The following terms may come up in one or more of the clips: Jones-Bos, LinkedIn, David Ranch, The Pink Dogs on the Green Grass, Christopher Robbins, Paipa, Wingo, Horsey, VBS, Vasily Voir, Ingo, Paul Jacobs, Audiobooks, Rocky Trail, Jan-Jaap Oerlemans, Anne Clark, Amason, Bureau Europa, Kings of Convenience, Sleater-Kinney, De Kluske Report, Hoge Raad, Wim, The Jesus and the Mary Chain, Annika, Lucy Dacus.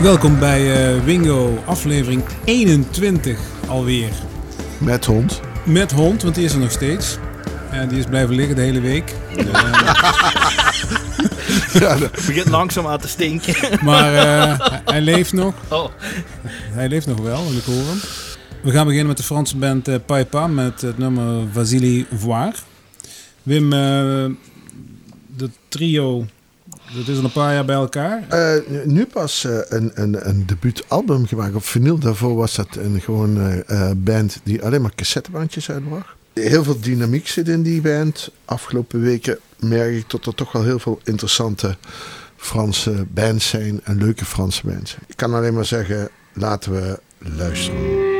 Welkom bij Wingo, aflevering 21 alweer. Met hond. Met hond, want die is er nog steeds. En die is blijven liggen de hele week. Het begint langzaam aan te stinken. Maar hij leeft nog. Oh. Hij leeft nog wel, en ik hoor hem. We gaan beginnen met de Franse band Paipa met het nummer Vasily Voir. Wim, de trio... Dat is al een paar jaar bij elkaar. Nu pas een debuutalbum gemaakt op vinyl. Daarvoor was dat een gewone band die alleen maar cassettebandjes uitbracht. Heel veel dynamiek zit in die band. Afgelopen weken merk ik dat er toch wel heel veel interessante Franse bands zijn. En leuke Franse bands zijn. Ik kan alleen maar zeggen, laten we luisteren.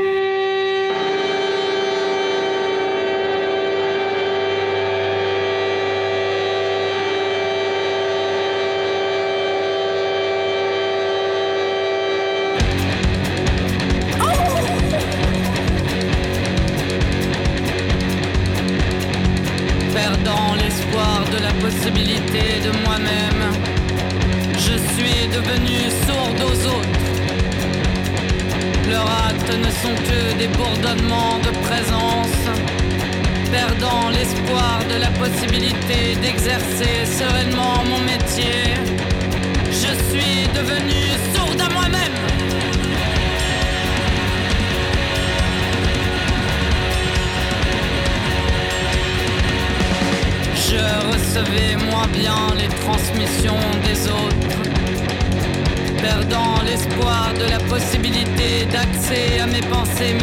Base,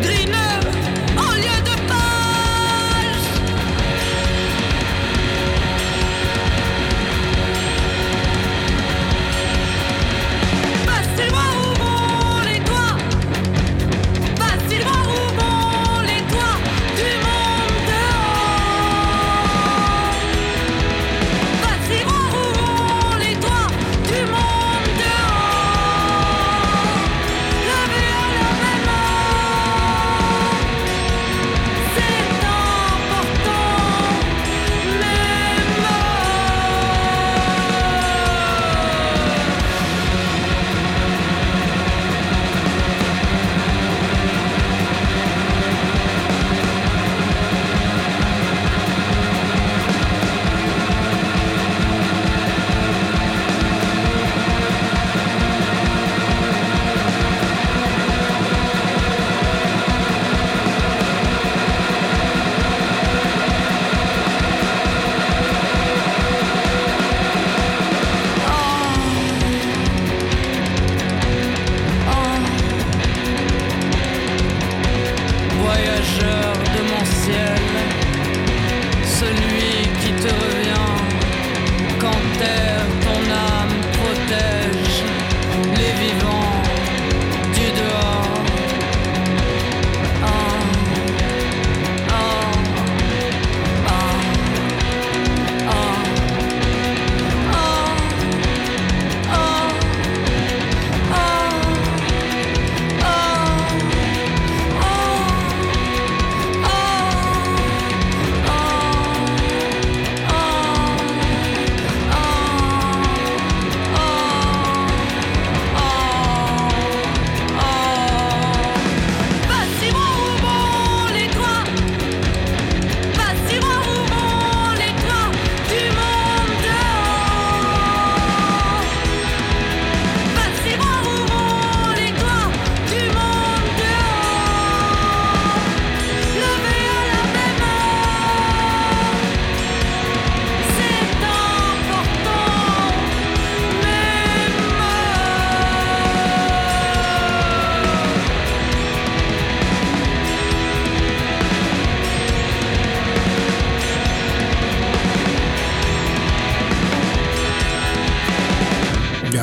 greener, en lieu de page.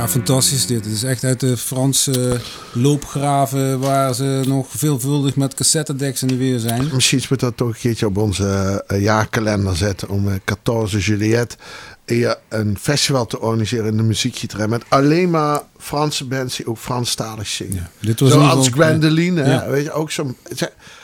Ja, fantastisch dit. Het is echt uit de Franse loopgraven waar ze nog veelvuldig met cassettedeks in de weer zijn. Misschien moet dat toch een keertje op onze jaarkalender zetten om 14 Juliet een festival te organiseren in de muziekgitarij met alleen maar Franse bands die ook Franstalig zingen. Ja, zoals Gwendoline, ja. Weet je, ook zo'n...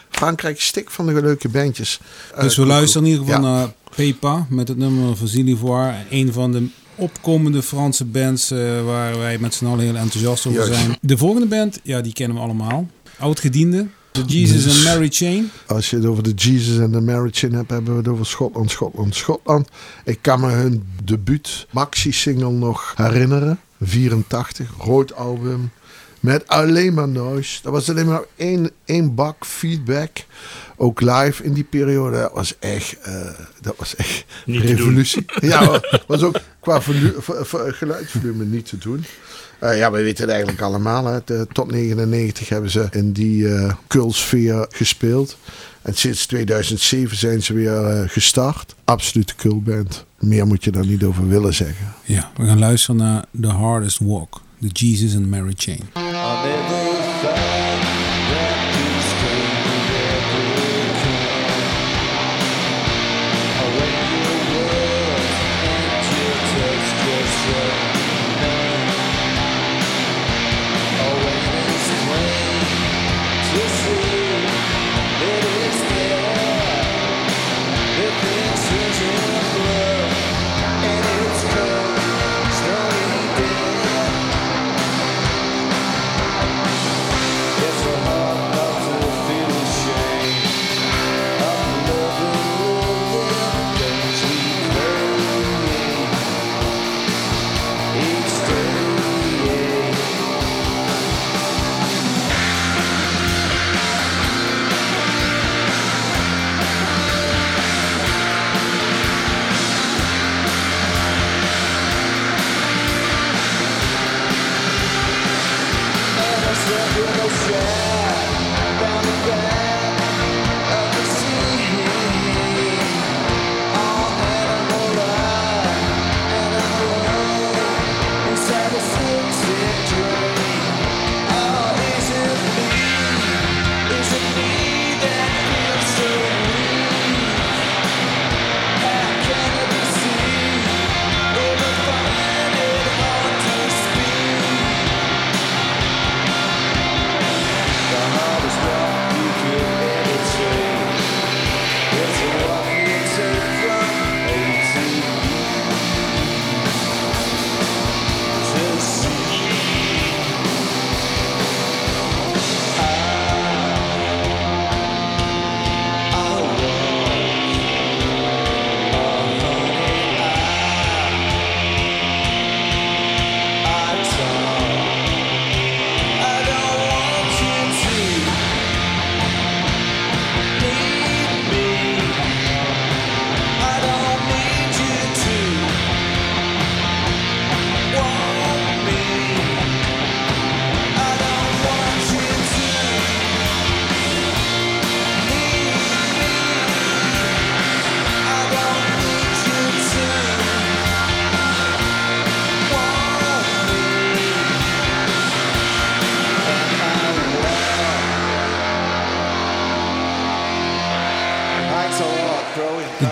Frankrijk stik van de leuke bandjes. Dus we luisteren in ieder geval naar Paipa met het nummer Vasily Voir. Een van de opkomende Franse bands waar wij met z'n allen heel enthousiast over zijn. De volgende band, ja, die kennen we allemaal. Oudgediende, The Jesus and the Mary Chain. Als je het over The Jesus and the Mary Chain hebt, hebben we het over Schotland. Ik kan me hun debuut maxi-single nog herinneren. 84, rood album. Met alleen maar noise. Dat was alleen maar één bak feedback. Ook live in die periode. Dat was echt revolutie. Ja, was ook qua geluidsvolume niet te doen. We weten het eigenlijk allemaal. Hè. Tot 1999 hebben ze in die cultsfeer gespeeld. En sinds 2007 zijn ze weer gestart. Absolute cultband. Meer moet je daar niet over willen zeggen. Ja, we gaan luisteren naar The Hardest Walk. The Jesus and Mary Chain.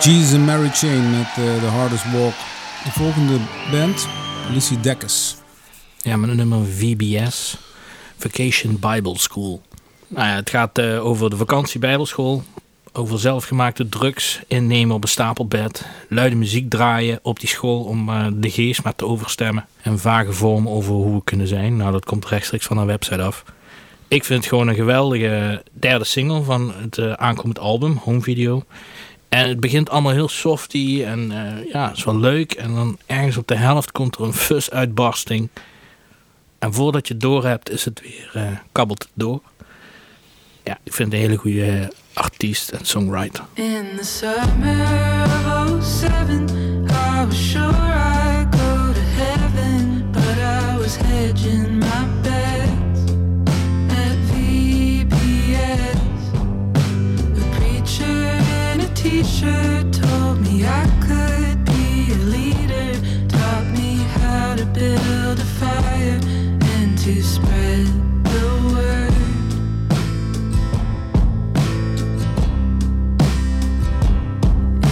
Jesus and Mary Chain met The Hardest Walk. De volgende band, Lucy Dacus. Ja, met een nummer VBS, Vacation Bible School. Nou ja, het gaat over de vakantiebijbelschool, over zelfgemaakte drugs, innemen op een stapelbed, luide muziek draaien op die school om de geest maar te overstemmen. En vage vormen over hoe we kunnen zijn. Nou, dat komt rechtstreeks van haar website af. Ik vind het gewoon een geweldige derde single van het aankomend album, Home Video. En het begint allemaal heel softy en het is wel leuk. En dan ergens op de helft komt er een fus-uitbarsting. En voordat je het door hebt, is het weer kabbelt door. Ja, ik vind het een hele goede artiest en songwriter. In the summer of 07, I was sure I'd go to heaven. But I was hedging my bets at VPS. The preacher Teacher told me I could be a leader, taught me how to build a fire and to spread the word.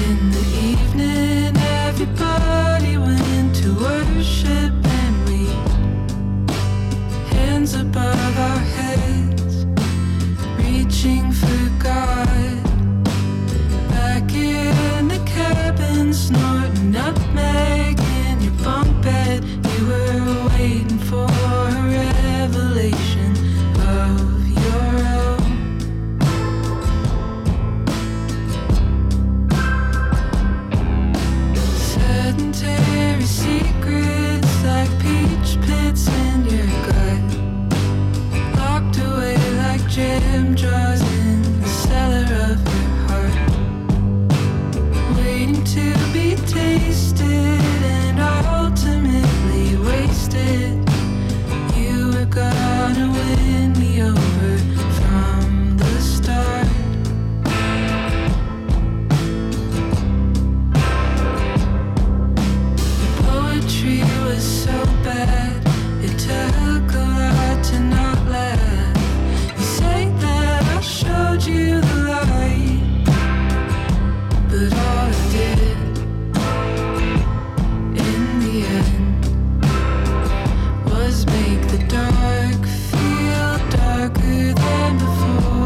In the evening, everybody went to worship and we, hands above our heads, reaching for God. Back in the cabin, snorting up Meg in your bunk bed, you were waiting for a revelation of your own. Sedentary secrets like peach pits in your gut, locked away like jam jars in the cellar of your heart. To be tasted and ultimately wasted. You were gonna win me over from the start. The poetry was so bad, it took a lot to not laugh. You say that I showed you the light, but all I did. Dark feel darker than before.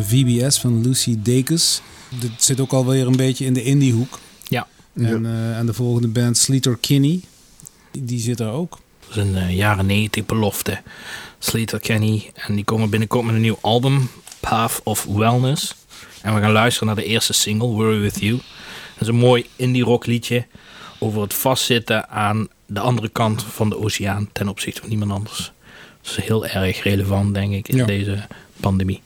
VBS van Lucy Dacus. Dat zit ook alweer een beetje in de indiehoek. Ja. En de volgende band, Sleater-Kinney, die zit daar ook. Dat is een jaren 90 belofte. Sleater-Kinney. En die komen binnenkort met een nieuw album, Path of Wellness. En we gaan luisteren naar de eerste single, Worry With You. Dat is een mooi indie rock liedje over het vastzitten aan de andere kant van de oceaan ten opzichte van niemand anders. Dat is heel erg relevant, denk ik, in deze pandemie.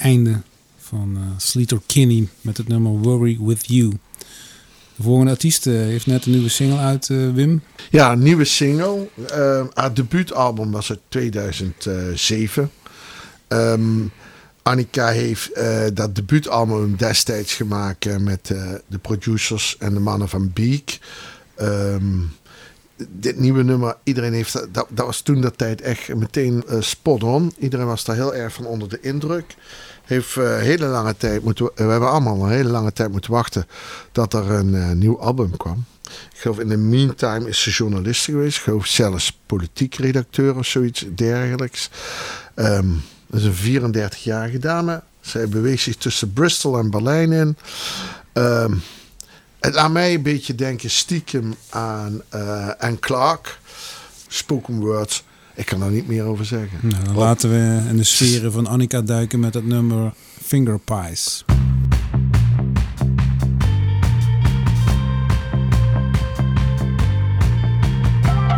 einde van Sleater-Kinney met het nummer Worry With You. De volgende artiest heeft net een nieuwe single uit, Wim. Ja, een nieuwe single. Haar debuutalbum was uit 2007. Annika heeft dat debuutalbum destijds gemaakt met de producers en de mannen van Beak. Dit nieuwe nummer, iedereen heeft dat was toen dat tijd echt meteen spot on. Iedereen was daar heel erg van onder de indruk. We hebben allemaal een hele lange tijd moeten wachten dat er een nieuw album kwam. Ik geloof in de meantime is ze journalist geweest. Ik geloof zelfs politiek redacteur of zoiets dergelijks. Dat is een 34-jarige dame. Zij beweegt zich tussen Bristol en Berlijn in. Het laat mij een beetje denken stiekem aan Anne Clark. Spoken words. Ik kan daar niet meer over zeggen. Nou, dan laten we in de sferen van Annika duiken met het nummer Finger Pies.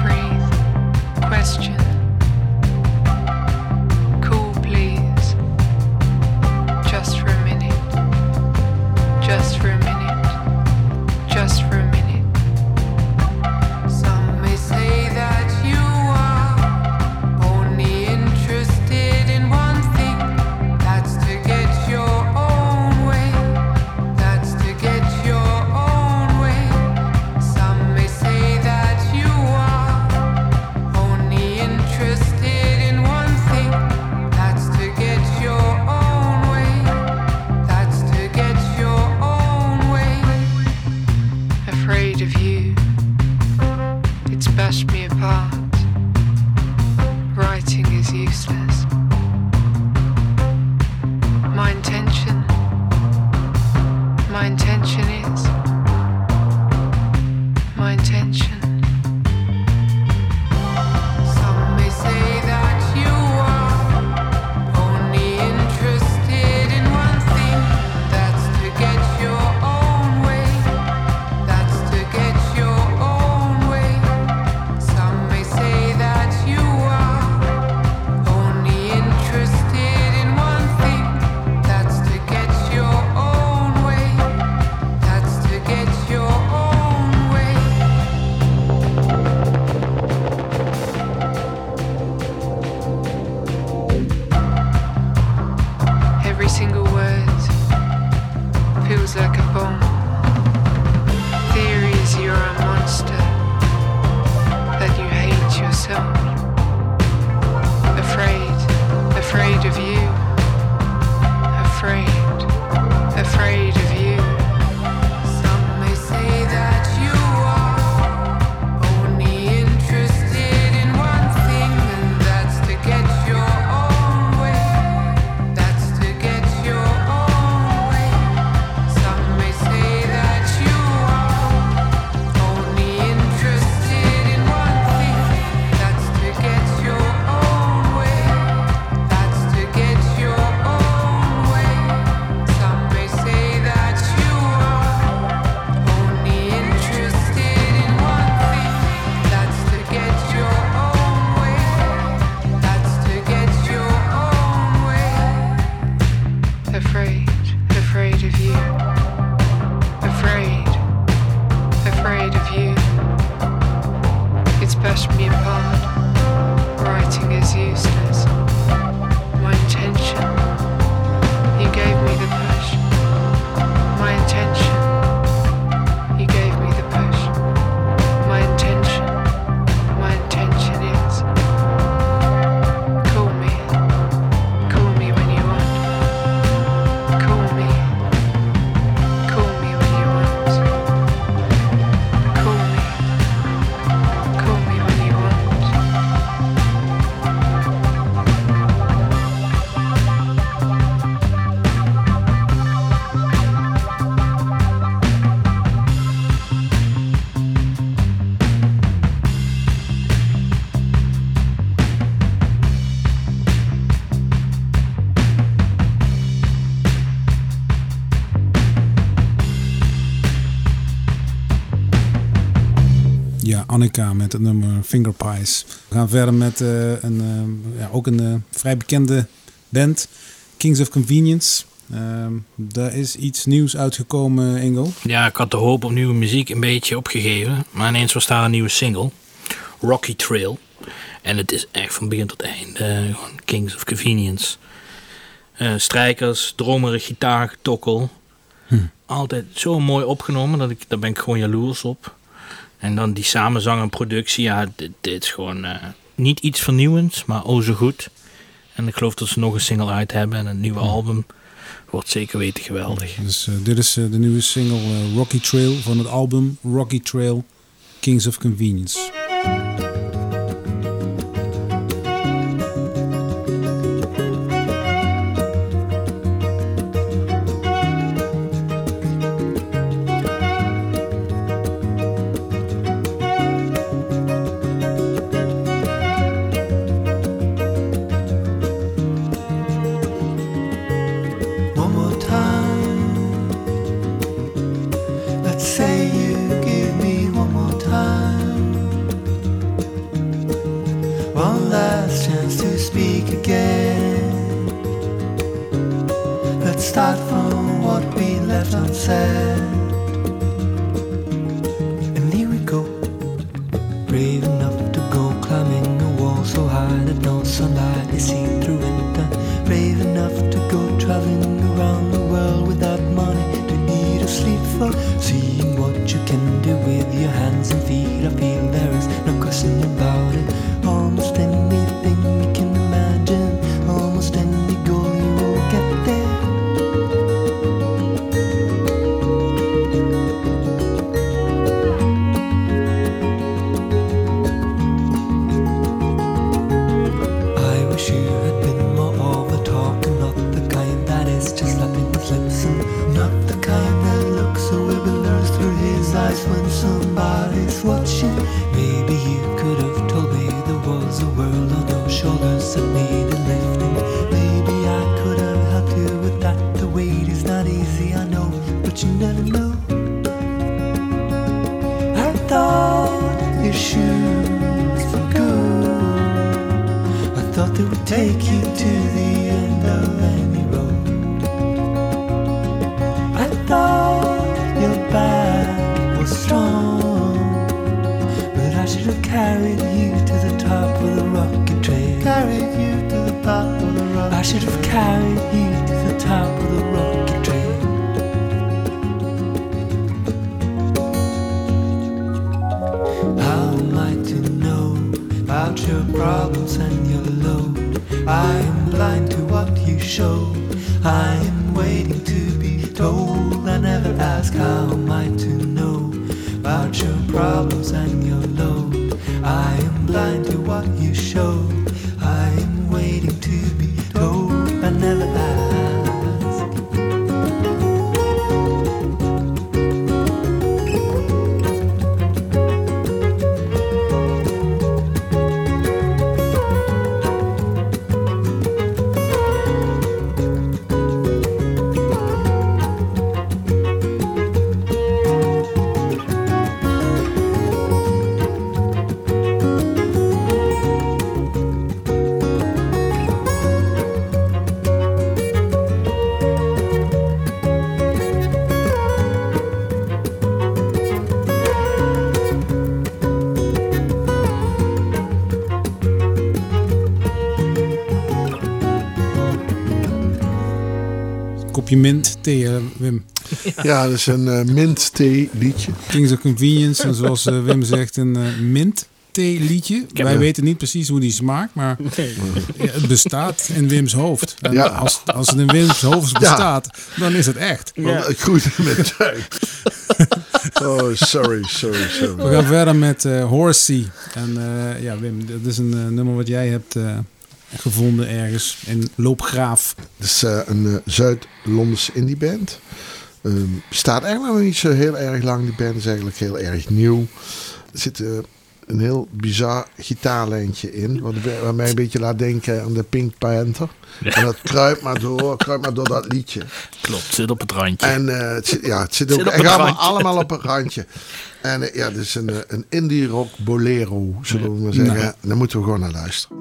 Breathe. Question. Annika met het nummer Finger Pies. We gaan verder met ook een vrij bekende band. Kings of Convenience. Daar is iets nieuws uitgekomen, Ingo. Ja, ik had de hoop op nieuwe muziek een beetje opgegeven. Maar ineens was daar een nieuwe single. Rocky Trail. En het is echt van begin tot einde gewoon Kings of Convenience. Strijkers, drommerig gitaar, getokkel. Altijd zo mooi opgenomen, daar ben ik gewoon jaloers op. En dan die samenzang en productie. Ja, dit is gewoon niet iets vernieuwends, maar oh zo goed. En ik geloof dat ze nog een single uit hebben. En een nieuwe album wordt zeker weten geweldig. Dus dit is de nieuwe single Rocky Trail van het album Rocky Trail Kings of Convenience. Mint thee, Wim. Ja, dat is een mint thee liedje. Kings of Convenience, en zoals Wim zegt, een mint thee liedje. Wij weten niet precies hoe die smaakt, maar het bestaat in Wims hoofd. En ja. als het in Wims hoofd bestaat, dan is het echt. Ja. Goed met thee. Oh, sorry. We gaan verder met Horsey. En ja, Wim, dat is een nummer wat jij hebt... gevonden ergens in Loopgraaf. Het is een Zuid-Londense indieband. Staat eigenlijk nog niet zo heel erg lang. Die band is eigenlijk heel erg nieuw. Er zit een heel bizar gitaarlijntje in. Wat mij een beetje laat denken aan de Pink Panther. Ja. En dat kruipt maar door dat liedje. Klopt, het zit op het randje. En het zit allemaal op het randje. En ja, het is een indie rock bolero, zullen we maar zeggen. Nou. Daar moeten we gewoon naar luisteren.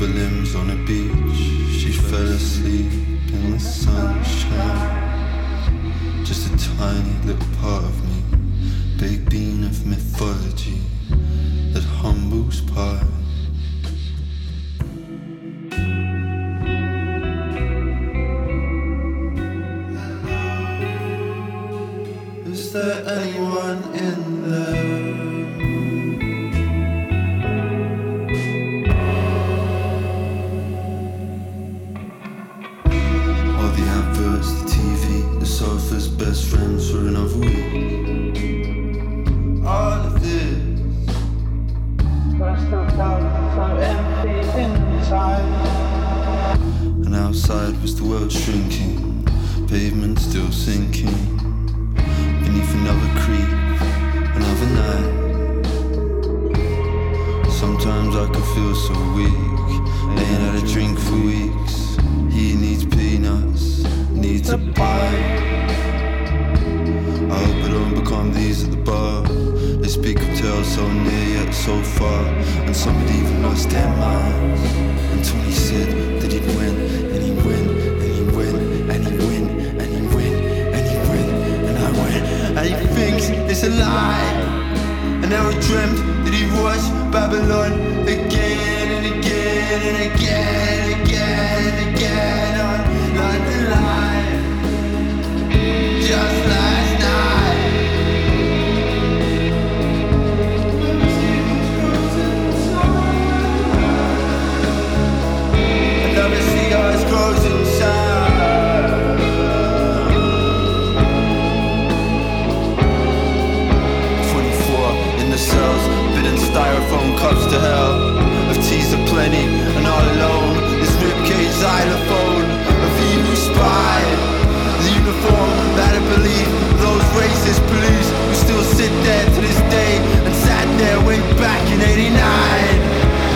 her limbs on a beach. She fell asleep in the sunshine. Just a tiny little part of me, baked bean of mythology that humbles pie. Is there anyone in there? All the adverts, the TV, the sofa's best friends for another week. All of this, rest of love, so empty inside. And outside was the world shrinking, pavement still sinking. Beneath another creep, another night. Sometimes I can feel so weak. Ain't had a drink for weeks. He needs peanuts, needs a bite. I hope I don't become these at the bar. They speak of tales so near yet so far. And somebody even lost 10 miles. And Tony said that he'd win, and he'd win, and he'd win, and he'd win, and he'd win. And he thinks it's a lie. And now I dreamt that he was Babylon again and again and again and again and again on London Live. Just last night. And now the cigars grows inside. Cells, bitten styrofoam cups to hell. Of teas aplenty and all alone. This ribcage xylophone of evil spy. The uniform that I believe those racist police who still sit there to this day and sat there way back in 89.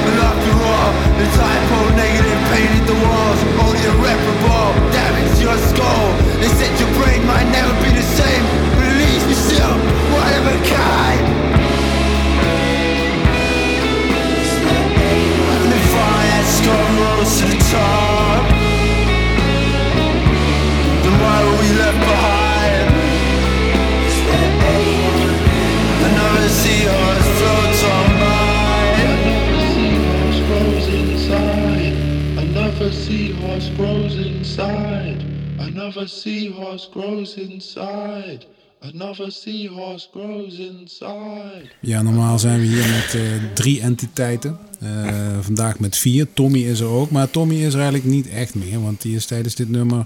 But after all, the typo negative painted the walls. Only irreparable damage your skull. They said your brain might never be the same, but at least you're still one of a kind. Rose to the top, then why were we left behind? And now the sea horse floats on by. Grows inside. Another seahorse grows inside. Another seahorse grows inside. Another seahorse grows inside. Ja, normaal zijn we hier met 3 entiteiten. Vandaag met 4. Tommy is er ook. Maar Tommy is er eigenlijk niet echt meer. Want die is tijdens dit nummer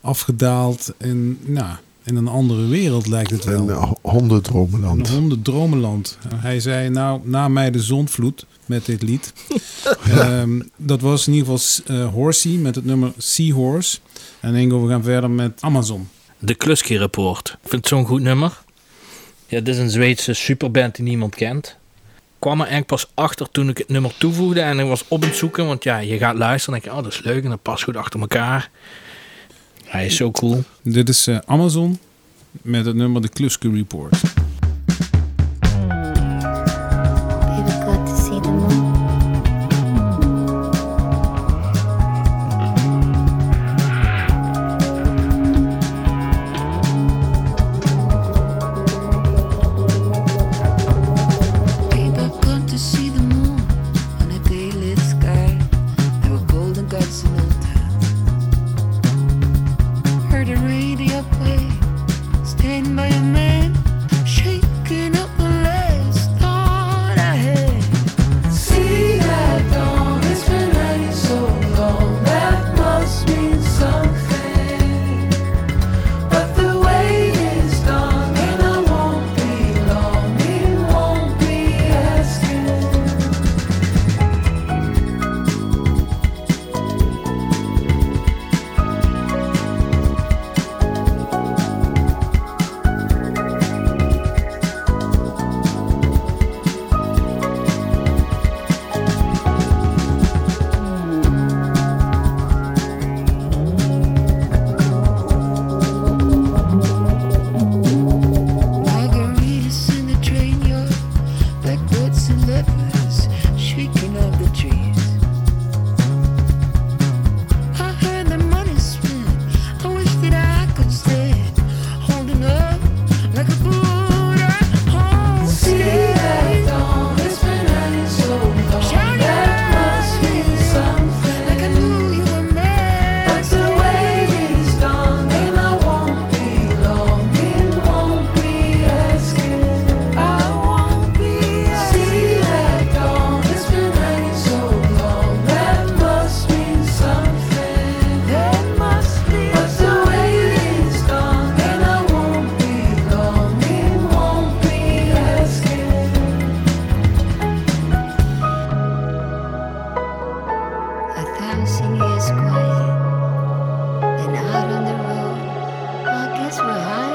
afgedaald in een andere wereld, lijkt het wel. Een hondendromenland. Hij zei, na mij de zondvloed met dit lied. Dat was in ieder geval Horsey met het nummer Seahorse. En Ingo, we gaan verder met Amason. De Kluske Report. Ik vind het zo'n goed nummer. Ja, dit is een Zweedse superband die niemand kent. Ik kwam er eigenlijk pas achter toen ik het nummer toevoegde. En ik was op het zoeken. Want ja, je gaat luisteren en denk je, dat is leuk. En dat past goed achter elkaar. Hij is zo cool. Dit is Amason met het nummer De Kluske Report. Heard the radio play, stained by a man singing is quiet, and out on the road, I guess we're high.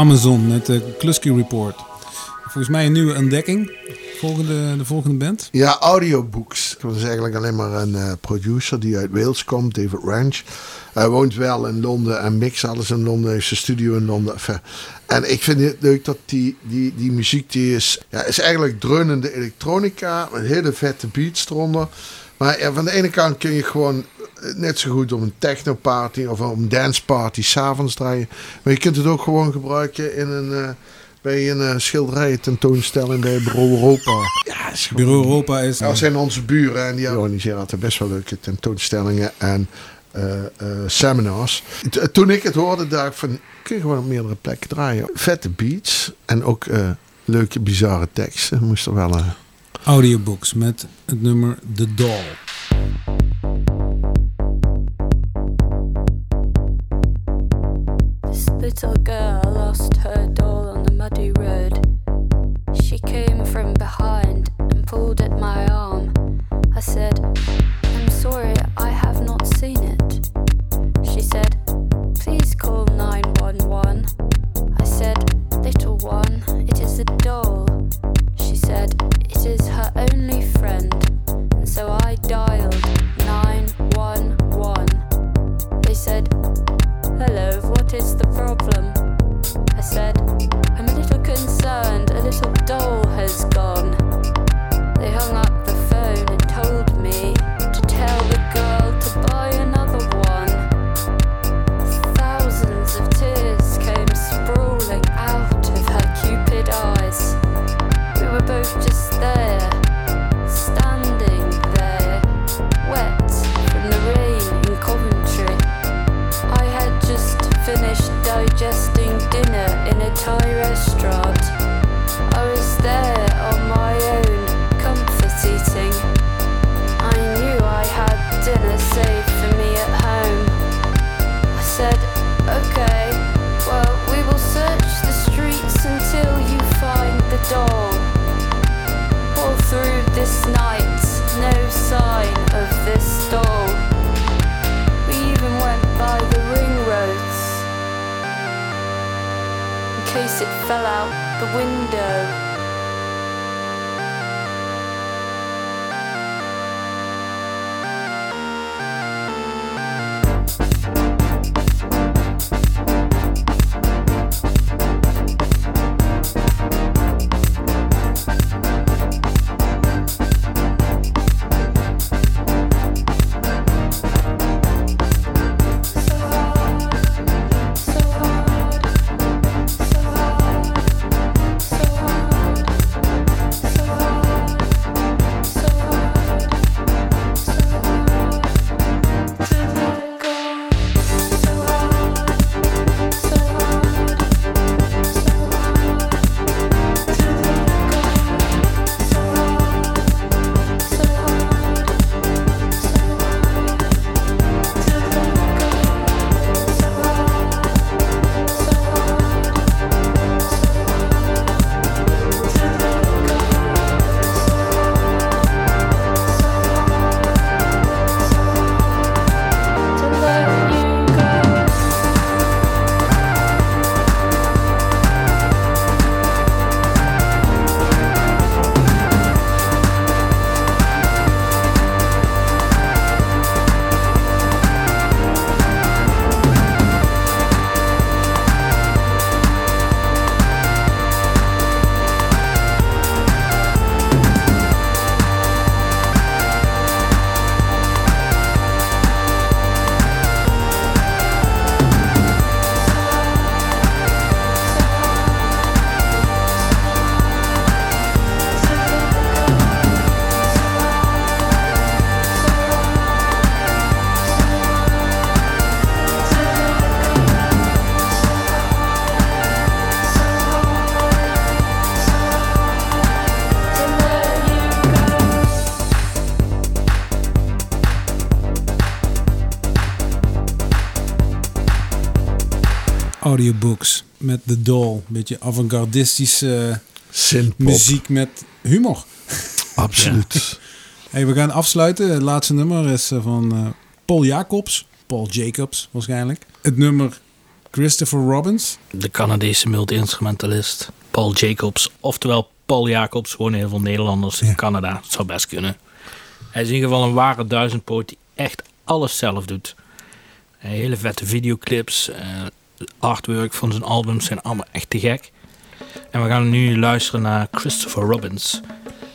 Amason met de Kluske Report. Volgens mij een nieuwe ontdekking. De volgende band? Ja, Audiobooks. Dat is eigenlijk alleen maar een producer die uit Wales komt, David Ranch. Hij woont wel in Londen en mixt alles in Londen. Hij heeft zijn studio in Londen. En ik vind het leuk dat die muziek die is... Ja, is eigenlijk dreunende elektronica met hele vette beats eronder. Maar ja, van de ene kant kun je gewoon... net zo goed om een technoparty of om een danceparty s'avonds draaien. Maar je kunt het ook gewoon gebruiken in bij een schilderij tentoonstelling bij Bureau Europa. Ja, is gewoon, Bureau Europa is... Dat zijn onze buren en die organiseren altijd best wel leuke tentoonstellingen en seminars. Toen ik het hoorde dacht ik van, kun je gewoon op meerdere plekken draaien. Vette beats en ook leuke bizarre teksten. Moest er wel... Audiobooks met het nummer The Doll. Little girl lost her doll on the muddy road. She came from behind and pulled at my arm. I said, I'm sorry, I have not seen it. She said, please call 911. I said, little one, it is a doll. She said, it is her only friend. And so I dialed 911. They said, hello, what is the problem? I said, I'm a little concerned, a little doll has gone. They hung up the phone and told me to tell the girl to buy another one. Thousands of tears came sprawling out of her cupid eyes. We were both just there, standing there, wet from the rain in Coventry. I had just finished digesting dinner in a Thai restaurant. I was there on my own, comfort eating. I knew I had dinner saved for me at home. I said, okay, well, we will search the streets until you find the doll. All through this night, no sign of this doll. Even went by the ring roads in case it fell out the window. Audiobooks met The Doll. Een beetje avant-gardistische muziek met humor. Absoluut. Ja. Hey, we gaan afsluiten. Het laatste nummer is van Paul Jacobs waarschijnlijk. Het nummer Christopher Robbins. De Canadese multi-instrumentalist Paul Jacobs. Oftewel Paul Jacobs, gewoon heel veel Nederlanders in Canada. Dat zou best kunnen. Hij is in ieder geval een ware duizendpoot die echt alles zelf doet. Hele vette videoclips. Artwork van zijn albums zijn allemaal echt te gek. En we gaan nu luisteren naar Christopher Robbins.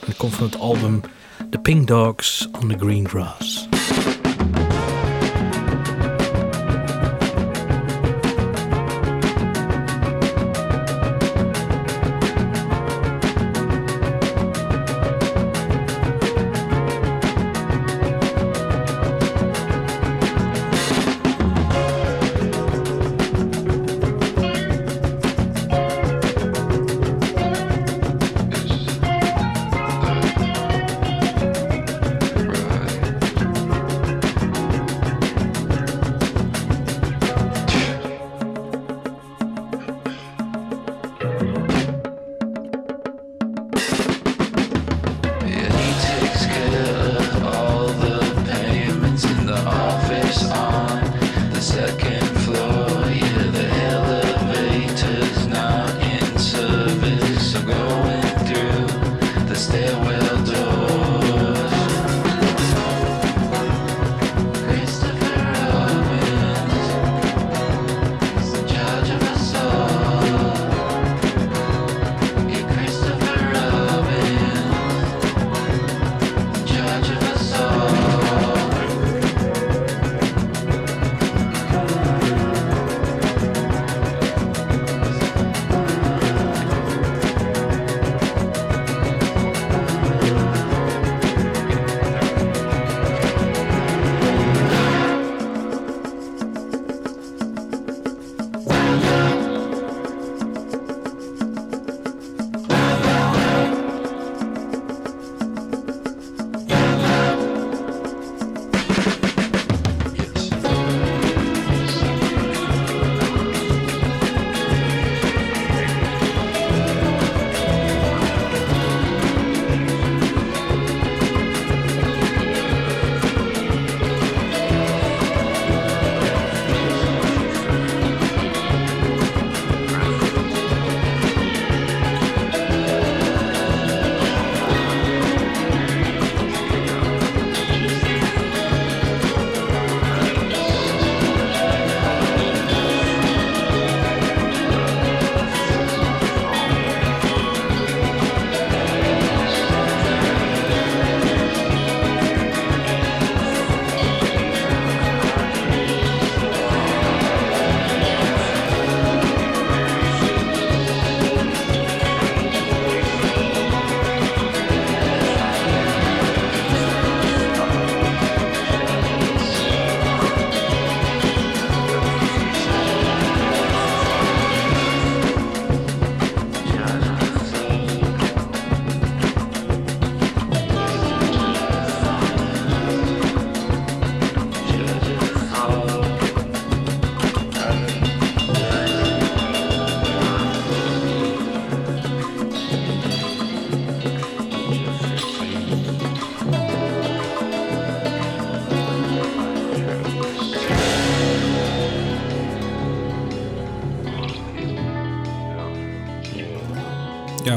Dat komt van het album The Pink Dogs on the Green Grass.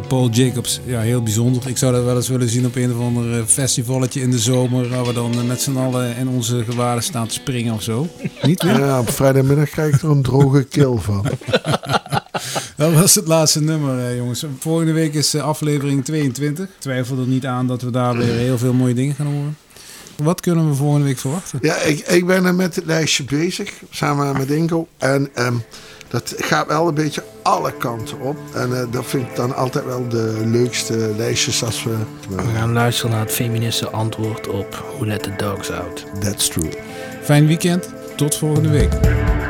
Paul Jacobs, ja, heel bijzonder. Ik zou dat wel eens willen zien op een of ander festivalletje in de zomer, waar we dan met z'n allen in onze gewaden staan te springen of zo. Niet meer? Ja, op vrijdagmiddag krijg ik er een droge keel van. Dat was het laatste nummer, hè, jongens. Volgende week is aflevering 22. Ik twijfel er niet aan dat we daar weer heel veel mooie dingen gaan horen. Wat kunnen we volgende week verwachten? Ja, ik ben er met het lijstje bezig, samen met Ingo. En dat gaat wel een beetje alle kanten op. En dat vind ik dan altijd wel de leukste lijstjes als we... We gaan luisteren naar het feministische antwoord op Who Let the Dogs Out. That's true. Fijn weekend. Tot volgende week.